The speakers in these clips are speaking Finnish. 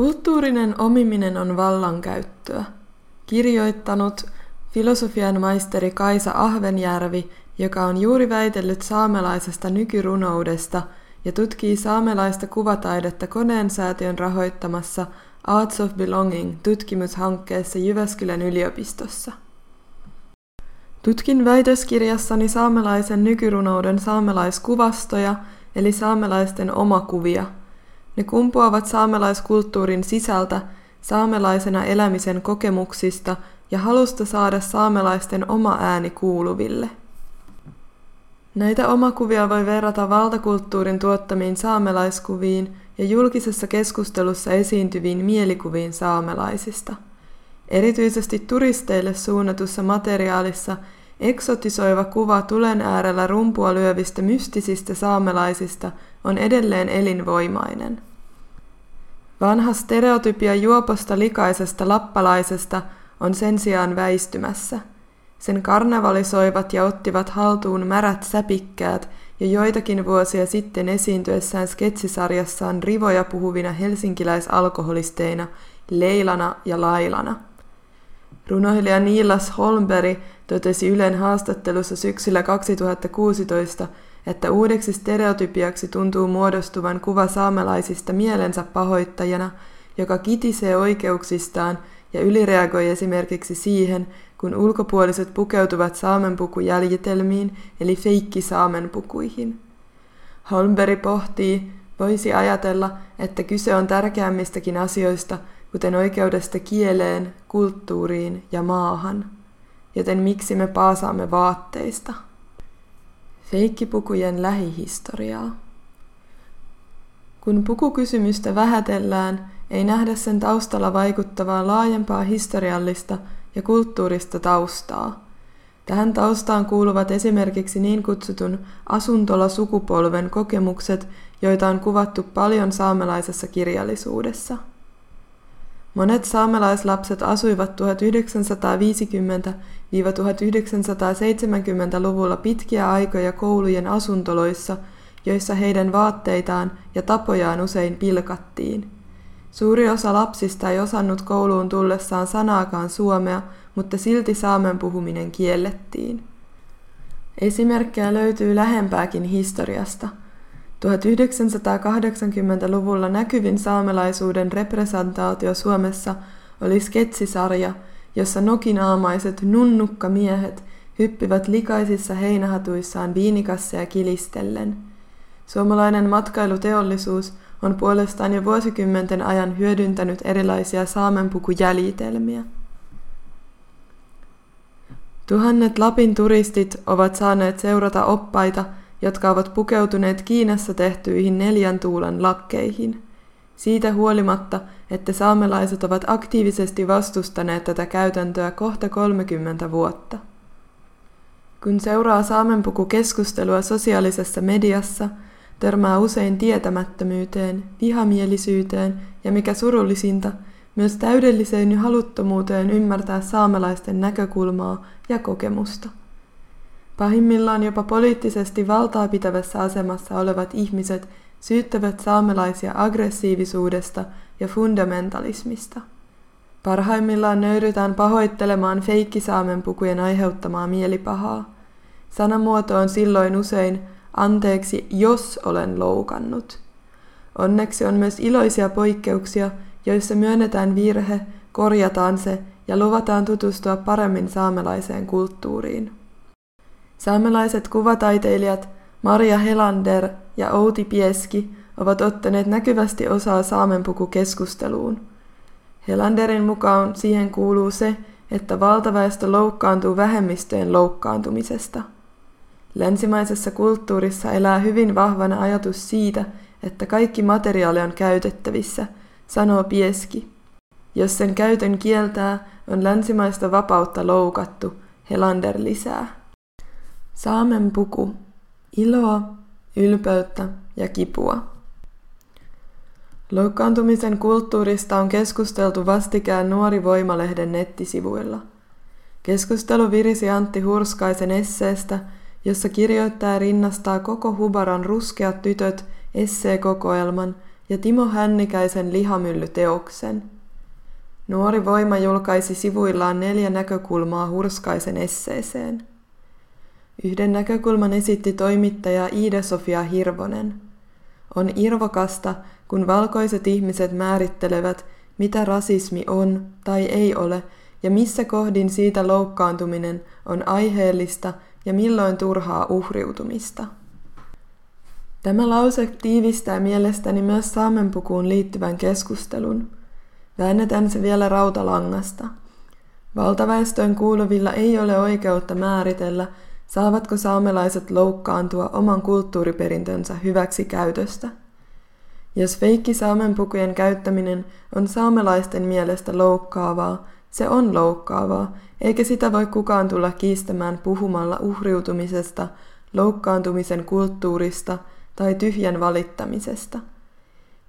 Kulttuurinen omiminen on vallankäyttöä. Kirjoittanut filosofian maisteri Kaisa Ahvenjärvi, joka on juuri väitellyt saamelaisesta nykyrunoudesta ja tutkii saamelaista kuvataidetta Koneen Säätiön rahoittamassa Arts of Belonging-tutkimushankkeessa Jyväskylän yliopistossa. Tutkin väitöskirjassani saamelaisen nykyrunouden saamelaiskuvastoja, eli saamelaisten omakuvia. Ne kumpuavat saamelaiskulttuurin sisältä, saamelaisena elämisen kokemuksista ja halusta saada saamelaisten oma ääni kuuluville. Näitä omakuvia voi verrata valtakulttuurin tuottamiin saamelaiskuviin ja julkisessa keskustelussa esiintyviin mielikuviin saamelaisista. Erityisesti turisteille suunnatussa materiaalissa eksotisoiva kuva tulen äärellä rumpua lyövistä mystisistä saamelaisista on edelleen elinvoimainen. Vanha stereotypia juopasta likaisesta lappalaisesta on sen sijaan väistymässä. Sen karnevalisoivat ja ottivat haltuun märät säpikkäät ja joitakin vuosia sitten esiintyessään sketsisarjassaan rivoja puhuvina helsinkiläisalkoholisteina Leilana ja Lailana. Runoilija Niilas Holmberg totesi Ylen haastattelussa syksyllä 2016, että uudeksi stereotypiaksi tuntuu muodostuvan kuva saamelaisista mielensä pahoittajana, joka kitisee oikeuksistaan ja ylireagoi esimerkiksi siihen, kun ulkopuoliset pukeutuvat saamenpukujäljitelmiin eli feikki-saamenpukuihin. Holmberg pohtii, voisi ajatella, että kyse on tärkeämmistäkin asioista, kuten oikeudesta kieleen, kulttuuriin ja maahan. Joten miksi me paasaamme vaatteista? Feikkipukujen lähihistoriaa. Kun pukukysymystä vähätellään, ei nähdä sen taustalla vaikuttavaa laajempaa historiallista ja kulttuurista taustaa. Tähän taustaan kuuluvat esimerkiksi niin kutsutun asuntolasukupolven kokemukset, joita on kuvattu paljon saamelaisessa kirjallisuudessa. Monet saamelaislapset asuivat 1950–1970-luvulla pitkiä aikoja koulujen asuntoloissa, joissa heidän vaatteitaan ja tapojaan usein pilkattiin. Suuri osa lapsista ei osannut kouluun tullessaan sanaakaan suomea, mutta silti saamen puhuminen kiellettiin. Esimerkkejä löytyy lähempääkin historiasta. 1980-luvulla näkyvin saamelaisuuden representaatio Suomessa oli sketsisarja, jossa nokinaamaiset nunnukkamiehet hyppivät likaisissa heinähatuissaan viinikasseja kilistellen. Suomalainen matkailuteollisuus on puolestaan jo vuosikymmenten ajan hyödyntänyt erilaisia saamenpukujäljitelmiä. Tuhannet Lapin turistit ovat saaneet seurata oppaita, jotka ovat pukeutuneet Kiinassa tehtyihin 4 tuulan lakkeihin. Siitä huolimatta, että saamelaiset ovat aktiivisesti vastustaneet tätä käytäntöä kohta 30 vuotta. Kun seuraa saamenpukukeskustelua sosiaalisessa mediassa, törmää usein tietämättömyyteen, vihamielisyyteen ja mikä surullisinta, myös täydelliseen haluttomuuteen ymmärtää saamelaisten näkökulmaa ja kokemusta. Pahimmillaan jopa poliittisesti valtaa pitävässä asemassa olevat ihmiset syyttävät saamelaisia aggressiivisuudesta ja fundamentalismista. Parhaimmillaan nöyrytään pahoittelemaan feikki-saamenpukujen aiheuttamaa mielipahaa. Sanamuoto on silloin usein anteeksi, jos olen loukannut. Onneksi on myös iloisia poikkeuksia, joissa myönnetään virhe, korjataan se ja luvataan tutustua paremmin saamelaiseen kulttuuriin. Saamelaiset kuvataiteilijat Maria Helander ja Outi Pieski ovat ottaneet näkyvästi osaa saamenpukukeskusteluun. Helanderin mukaan siihen kuuluu se, että valtaväestö loukkaantuu vähemmistöjen loukkaantumisesta. Länsimaisessa kulttuurissa elää hyvin vahvana ajatus siitä, että kaikki materiaali on käytettävissä, sanoo Pieski. Jos sen käytön kieltää, on länsimaista vapautta loukattu, Helander lisää. Saamenpuku, iloa, ylpeyttä ja kipua. Loukkaantumisen kulttuurista on keskusteltu vastikään Nuori Voima-lehden nettisivuilla. Keskustelu virisi Antti Hurskaisen esseestä, jossa kirjoittaja rinnastaa Koko Hubaran Ruskeat tytöt esseekokoelman ja Timo Hännikäisen lihamyllyteoksen. Nuori Voima julkaisi sivuillaan 4 näkökulmaa Hurskaisen esseeseen. Yhden näkökulman esitti toimittaja Iida Sofia Hirvonen. On irvokasta, kun valkoiset ihmiset määrittelevät, mitä rasismi on tai ei ole, ja missä kohdin siitä loukkaantuminen on aiheellista ja milloin turhaa uhriutumista. Tämä lause tiivistää mielestäni myös saamenpukuun liittyvän keskustelun. Väännetään se vielä rautalangasta. Valtaväestöön kuuluvilla ei ole oikeutta määritellä, saavatko saamelaiset loukkaantua oman kulttuuriperintönsä hyväksikäytöstä. Jos feikki saamenpukujen käyttäminen on saamelaisten mielestä loukkaavaa, se on loukkaavaa, eikä sitä voi kukaan tulla kiistämään puhumalla uhriutumisesta, loukkaantumisen kulttuurista tai tyhjän valittamisesta.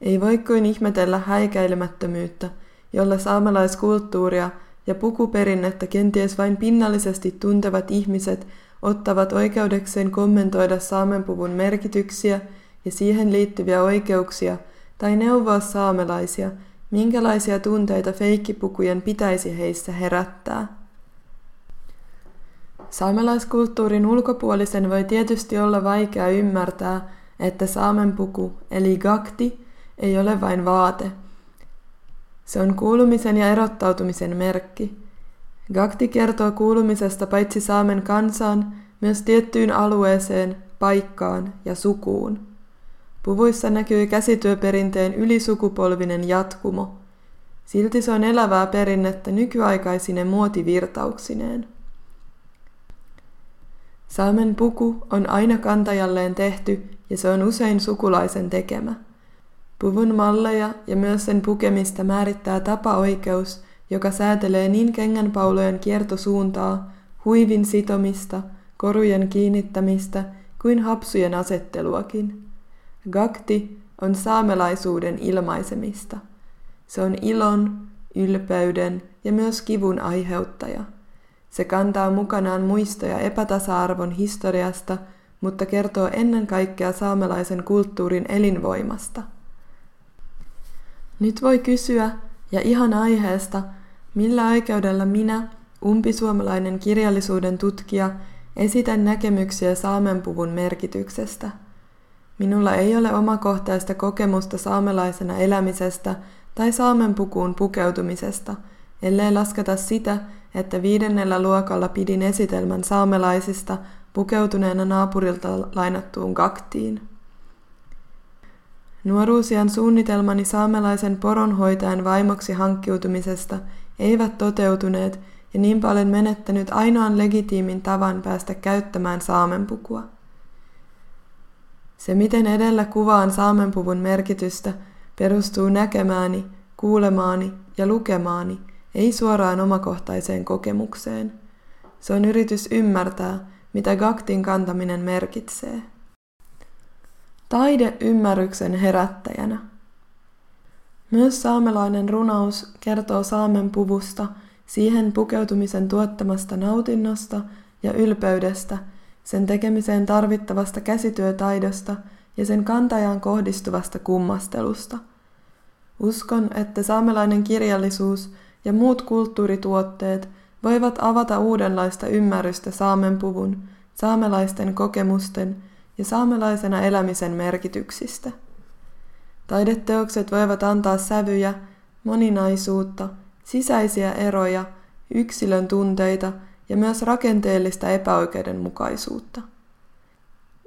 Ei voi kuin ihmetellä häikäilemättömyyttä, jolla saamelaiskulttuuria ja pukuperinnettä kenties vain pinnallisesti tuntevat ihmiset ottavat oikeudekseen kommentoida saamenpuvun merkityksiä ja siihen liittyviä oikeuksia tai neuvoa saamelaisia, minkälaisia tunteita feikkipukujen pitäisi heissä herättää. Saamelaiskulttuurin ulkopuolisen voi tietysti olla vaikea ymmärtää, että saamenpuku eli gakti ei ole vain vaate. Se on kuulumisen ja erottautumisen merkki. Gakti kertoo kuulumisesta paitsi saamen kansaan, myös tiettyyn alueeseen, paikkaan ja sukuun. Puvuissa näkyy käsityöperinteen ylisukupolvinen jatkumo. Silti se on elävää perinnettä nykyaikaisine muotivirtauksineen. Saamen puku on aina kantajalleen tehty ja se on usein sukulaisen tekemä. Puvun malleja ja myös sen pukemista määrittää tapaoikeus, joka säätelee niin kengänpaulojen kiertosuuntaa, huivin sitomista, korujen kiinnittämistä kuin hapsujen asetteluakin. Gakti on saamelaisuuden ilmaisemista. Se on ilon, ylpeyden ja myös kivun aiheuttaja. Se kantaa mukanaan muistoja epätasa-arvon historiasta, mutta kertoo ennen kaikkea saamelaisen kulttuurin elinvoimasta. Nyt voi kysyä, ja ihan aiheesta, millä oikeudella minä, umpisuomalainen kirjallisuuden tutkija, esitän näkemyksiä saamenpuvun merkityksestä. Minulla ei ole omakohtaista kokemusta saamelaisena elämisestä tai saamenpukuun pukeutumisesta, ellei lasketa sitä, että 5. luokalla pidin esitelmän saamelaisista pukeutuneena naapurilta lainattuun gaktiin. Nuoruusiän suunnitelmani saamelaisen poronhoitajan vaimoksi hankkiutumisesta eivät toteutuneet ja niinpä olen menettänyt ainoan legitiimin tavan päästä käyttämään saamenpukua. Se, miten edellä kuvaan saamenpuvun merkitystä, perustuu näkemääni, kuulemaani ja lukemaani, ei suoraan omakohtaiseen kokemukseen. Se on yritys ymmärtää, mitä gaktin kantaminen merkitsee. Taide ymmärryksen herättäjänä. Myös saamelainen runous kertoo saamen puvusta, siihen pukeutumisen tuottamasta nautinnosta ja ylpeydestä, sen tekemiseen tarvittavasta käsityötaidosta ja sen kantajaan kohdistuvasta kummastelusta. Uskon, että saamelainen kirjallisuus ja muut kulttuurituotteet voivat avata uudenlaista ymmärrystä saamenpuvun, saamelaisten kokemusten ja saamelaisena elämisen merkityksistä. Taideteokset voivat antaa sävyjä, moninaisuutta, sisäisiä eroja, yksilön tunteita ja myös rakenteellista epäoikeudenmukaisuutta.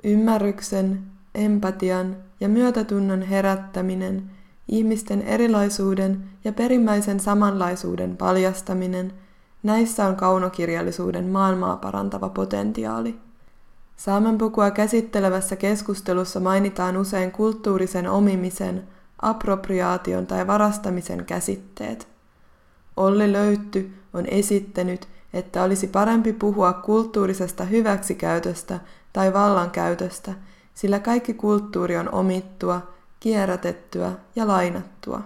Ymmärryksen, empatian ja myötätunnon herättäminen, ihmisten erilaisuuden ja perimmäisen samanlaisuuden paljastaminen, näissä on kaunokirjallisuuden maailmaa parantava potentiaali. Saamenpukua käsittelevässä keskustelussa mainitaan usein kulttuurisen omimisen, appropriaation tai varastamisen käsitteet. Olli Löytty on esittänyt, että olisi parempi puhua kulttuurisesta hyväksikäytöstä tai vallankäytöstä, sillä kaikki kulttuuri on omittua, kierrätettyä ja lainattua.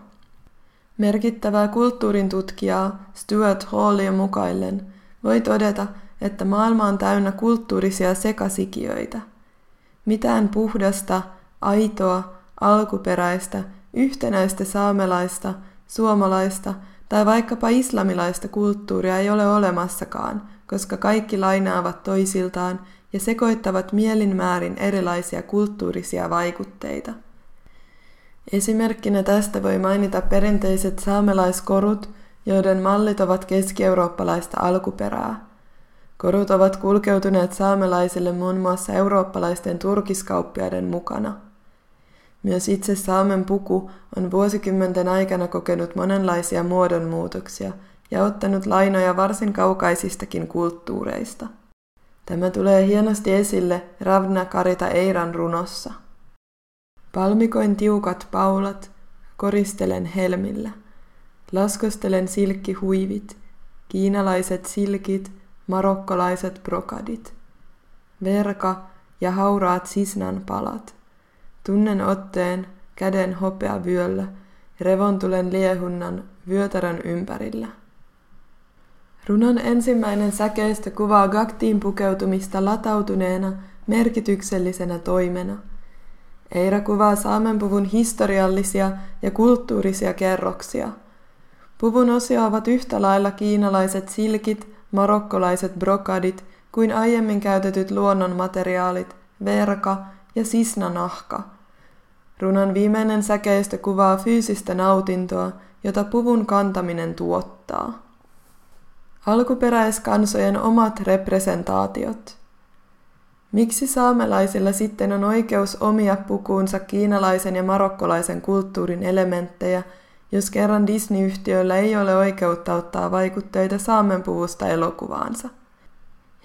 Merkittävää kulttuurin tutkijaa Stuart Hallia mukaillen voi todeta, että maailma on täynnä kulttuurisia sekasikiöitä. Mitään puhdasta, aitoa, alkuperäistä, yhtenäistä saamelaista, suomalaista tai vaikkapa islamilaista kulttuuria ei ole olemassakaan, koska kaikki lainaavat toisiltaan ja sekoittavat mielinmäärin erilaisia kulttuurisia vaikutteita. Esimerkkinä tästä voi mainita perinteiset saamelaiskorut, joiden mallit ovat keskieurooppalaista alkuperää. Korut ovat kulkeutuneet saamelaisille muun muassa eurooppalaisten turkiskauppiaiden mukana. Myös itse saamen puku on vuosikymmenten aikana kokenut monenlaisia muodonmuutoksia ja ottanut lainoja varsin kaukaisistakin kulttuureista. Tämä tulee hienosti esille Ravna Karita Eiran runossa. Palmikoin tiukat paulat, koristelen helmillä. Laskostelen silkkihuivit, kiinalaiset silkit, marokkolaiset brokadit. Verka ja hauraat sisnan palat. Tunnen otteen, käden hopea vyöllä, revontulen liehunnan, vyötärön ympärillä. Runon ensimmäinen säkeistö kuvaa gaktiin pukeutumista latautuneena, merkityksellisenä toimena. Eira kuvaa saamenpuvun historiallisia ja kulttuurisia kerroksia. Puvun osia ovat yhtä lailla kiinalaiset silkit, marokkolaiset brokadit kuin aiemmin käytetyt luonnonmateriaalit, verka ja sisnanahka. Runon viimeinen säkeistö kuvaa fyysistä nautintoa, jota puvun kantaminen tuottaa. Alkuperäiskansojen omat representaatiot. Miksi saamelaisilla sitten on oikeus omia pukuunsa kiinalaisen ja marokkolaisen kulttuurin elementtejä, jos kerran Disney-yhtiöllä ei ole oikeutta ottaa vaikutteita saamenpuvusta elokuvaansa?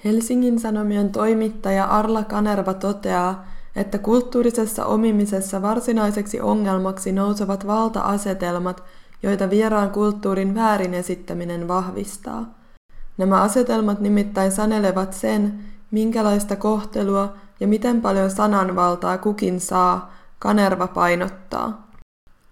Helsingin Sanomien toimittaja Arla Kanerva toteaa, että kulttuurisessa omimisessa varsinaiseksi ongelmaksi nousevat valta-asetelmat, joita vieraan kulttuurin väärinesittäminen vahvistaa. Nämä asetelmat nimittäin sanelevat sen, minkälaista kohtelua ja miten paljon sananvaltaa kukin saa, Kanerva painottaa.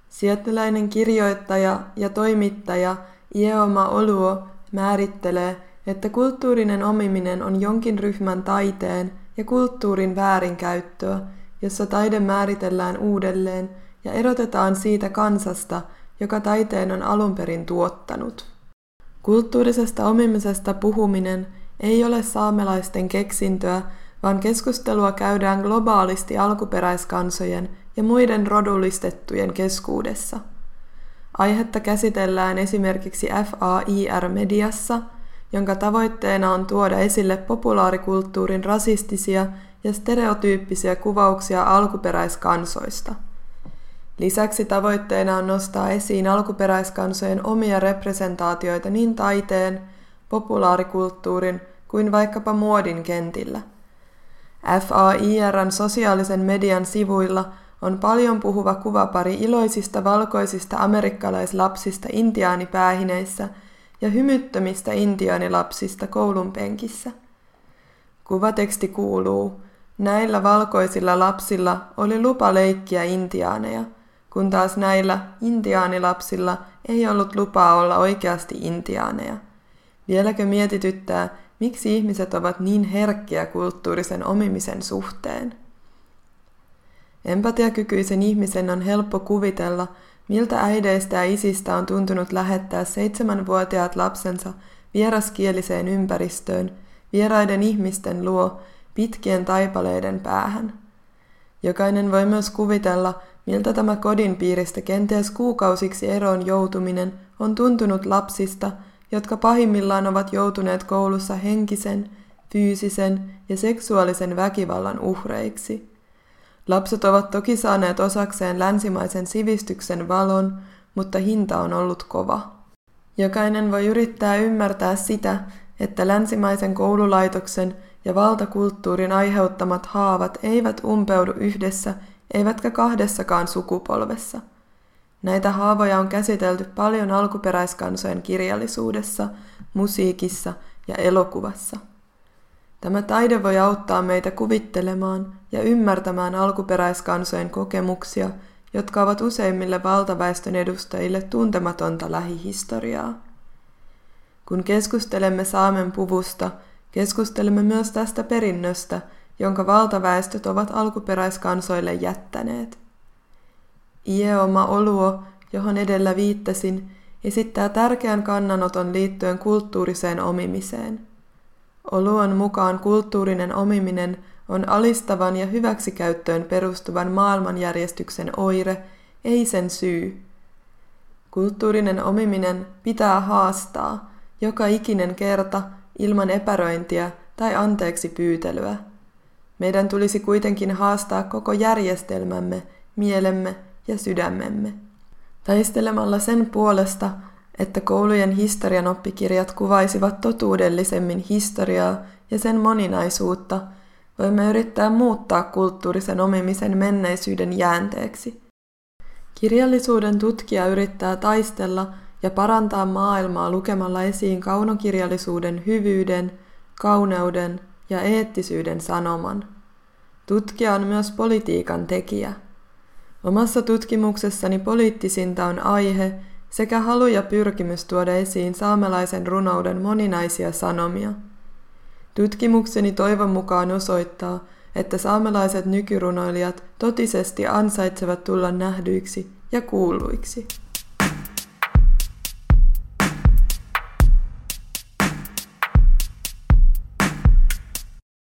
Siettiläinen kirjoittaja ja toimittaja Ieoma Oluo määrittelee, että kulttuurinen omiminen on jonkin ryhmän taiteen ja kulttuurin väärinkäyttöä, jossa taide määritellään uudelleen ja erotetaan siitä kansasta, joka taiteen on alun perin tuottanut. Kulttuurisesta omimisesta puhuminen ei ole saamelaisten keksintöä, vaan keskustelua käydään globaalisti alkuperäiskansojen ja muiden rodullistettujen keskuudessa. Aihetta käsitellään esimerkiksi FAIR-mediassa, jonka tavoitteena on tuoda esille populaarikulttuurin rasistisia ja stereotyyppisiä kuvauksia alkuperäiskansoista. Lisäksi tavoitteena on nostaa esiin alkuperäiskansojen omia representaatioita niin taiteen, populaarikulttuurin kuin vaikkapa muodin kentillä. FAIR:n sosiaalisen median sivuilla on paljon puhuva kuvapari iloisista valkoisista amerikkalaislapsista intiaanipäähineissä ja hymyttömistä intiaanilapsista koulun penkissä. Kuvateksti kuuluu: näillä valkoisilla lapsilla oli lupa leikkiä intiaaneja, kun taas näillä intiaanilapsilla ei ollut lupaa olla oikeasti intiaaneja. Vieläkö mietityttää, miksi ihmiset ovat niin herkkiä kulttuurisen omimisen suhteen? Empatiakykyisen ihmisen on helppo kuvitella, miltä äideistä ja isistä on tuntunut lähettää 7-vuotiaat lapsensa vieraskieliseen ympäristöön, vieraiden ihmisten luo, pitkien taipaleiden päähän. Jokainen voi myös kuvitella, miltä tämä kodin piiristä kenties kuukausiksi eroon joutuminen on tuntunut lapsista, jotka pahimmillaan ovat joutuneet koulussa henkisen, fyysisen ja seksuaalisen väkivallan uhreiksi. Lapset ovat toki saaneet osakseen länsimaisen sivistyksen valon, mutta hinta on ollut kova. Jokainen voi yrittää ymmärtää sitä, että länsimaisen koululaitoksen ja valtakulttuurin aiheuttamat haavat eivät umpeudu yhdessä, eivätkä kahdessakaan sukupolvessa. Näitä haavoja on käsitelty paljon alkuperäiskansojen kirjallisuudessa, musiikissa ja elokuvassa. Tämä taide voi auttaa meitä kuvittelemaan ja ymmärtämään alkuperäiskansojen kokemuksia, jotka ovat useimmille valtaväestön edustajille tuntematonta lähihistoriaa. Kun keskustelemme saamen puvusta, keskustelemme myös tästä perinnöstä, jonka valtaväestöt ovat alkuperäiskansoille jättäneet. Ieoma Oluo, johon edellä viittasin, esittää tärkeän kannanoton liittyen kulttuuriseen omimiseen. Oluon mukaan kulttuurinen omiminen on alistavan ja hyväksikäyttöön perustuvan maailmanjärjestyksen oire, ei sen syy. Kulttuurinen omiminen pitää haastaa joka ikinen kerta ilman epäröintiä tai anteeksi pyytelyä. Meidän tulisi kuitenkin haastaa koko järjestelmämme, mielemme ja sydämemme. Taistelemalla sen puolesta, että koulujen historian oppikirjat kuvaisivat totuudellisemmin historiaa ja sen moninaisuutta, voimme yrittää muuttaa kulttuurisen omimisen menneisyyden jäänteeksi. Kirjallisuuden tutkija yrittää taistella ja parantaa maailmaa lukemalla esiin kaunokirjallisuuden hyvyyden, kauneuden ja eettisyyden sanoman. Tutkija on myös politiikan tekijä. Omassa tutkimuksessani poliittisinta on aihe sekä halu ja pyrkimys tuoda esiin saamelaisen runouden moninaisia sanomia. Tutkimukseni toivon mukaan osoittaa, että saamelaiset nykyrunoilijat totisesti ansaitsevat tulla nähdyiksi ja kuulluiksi.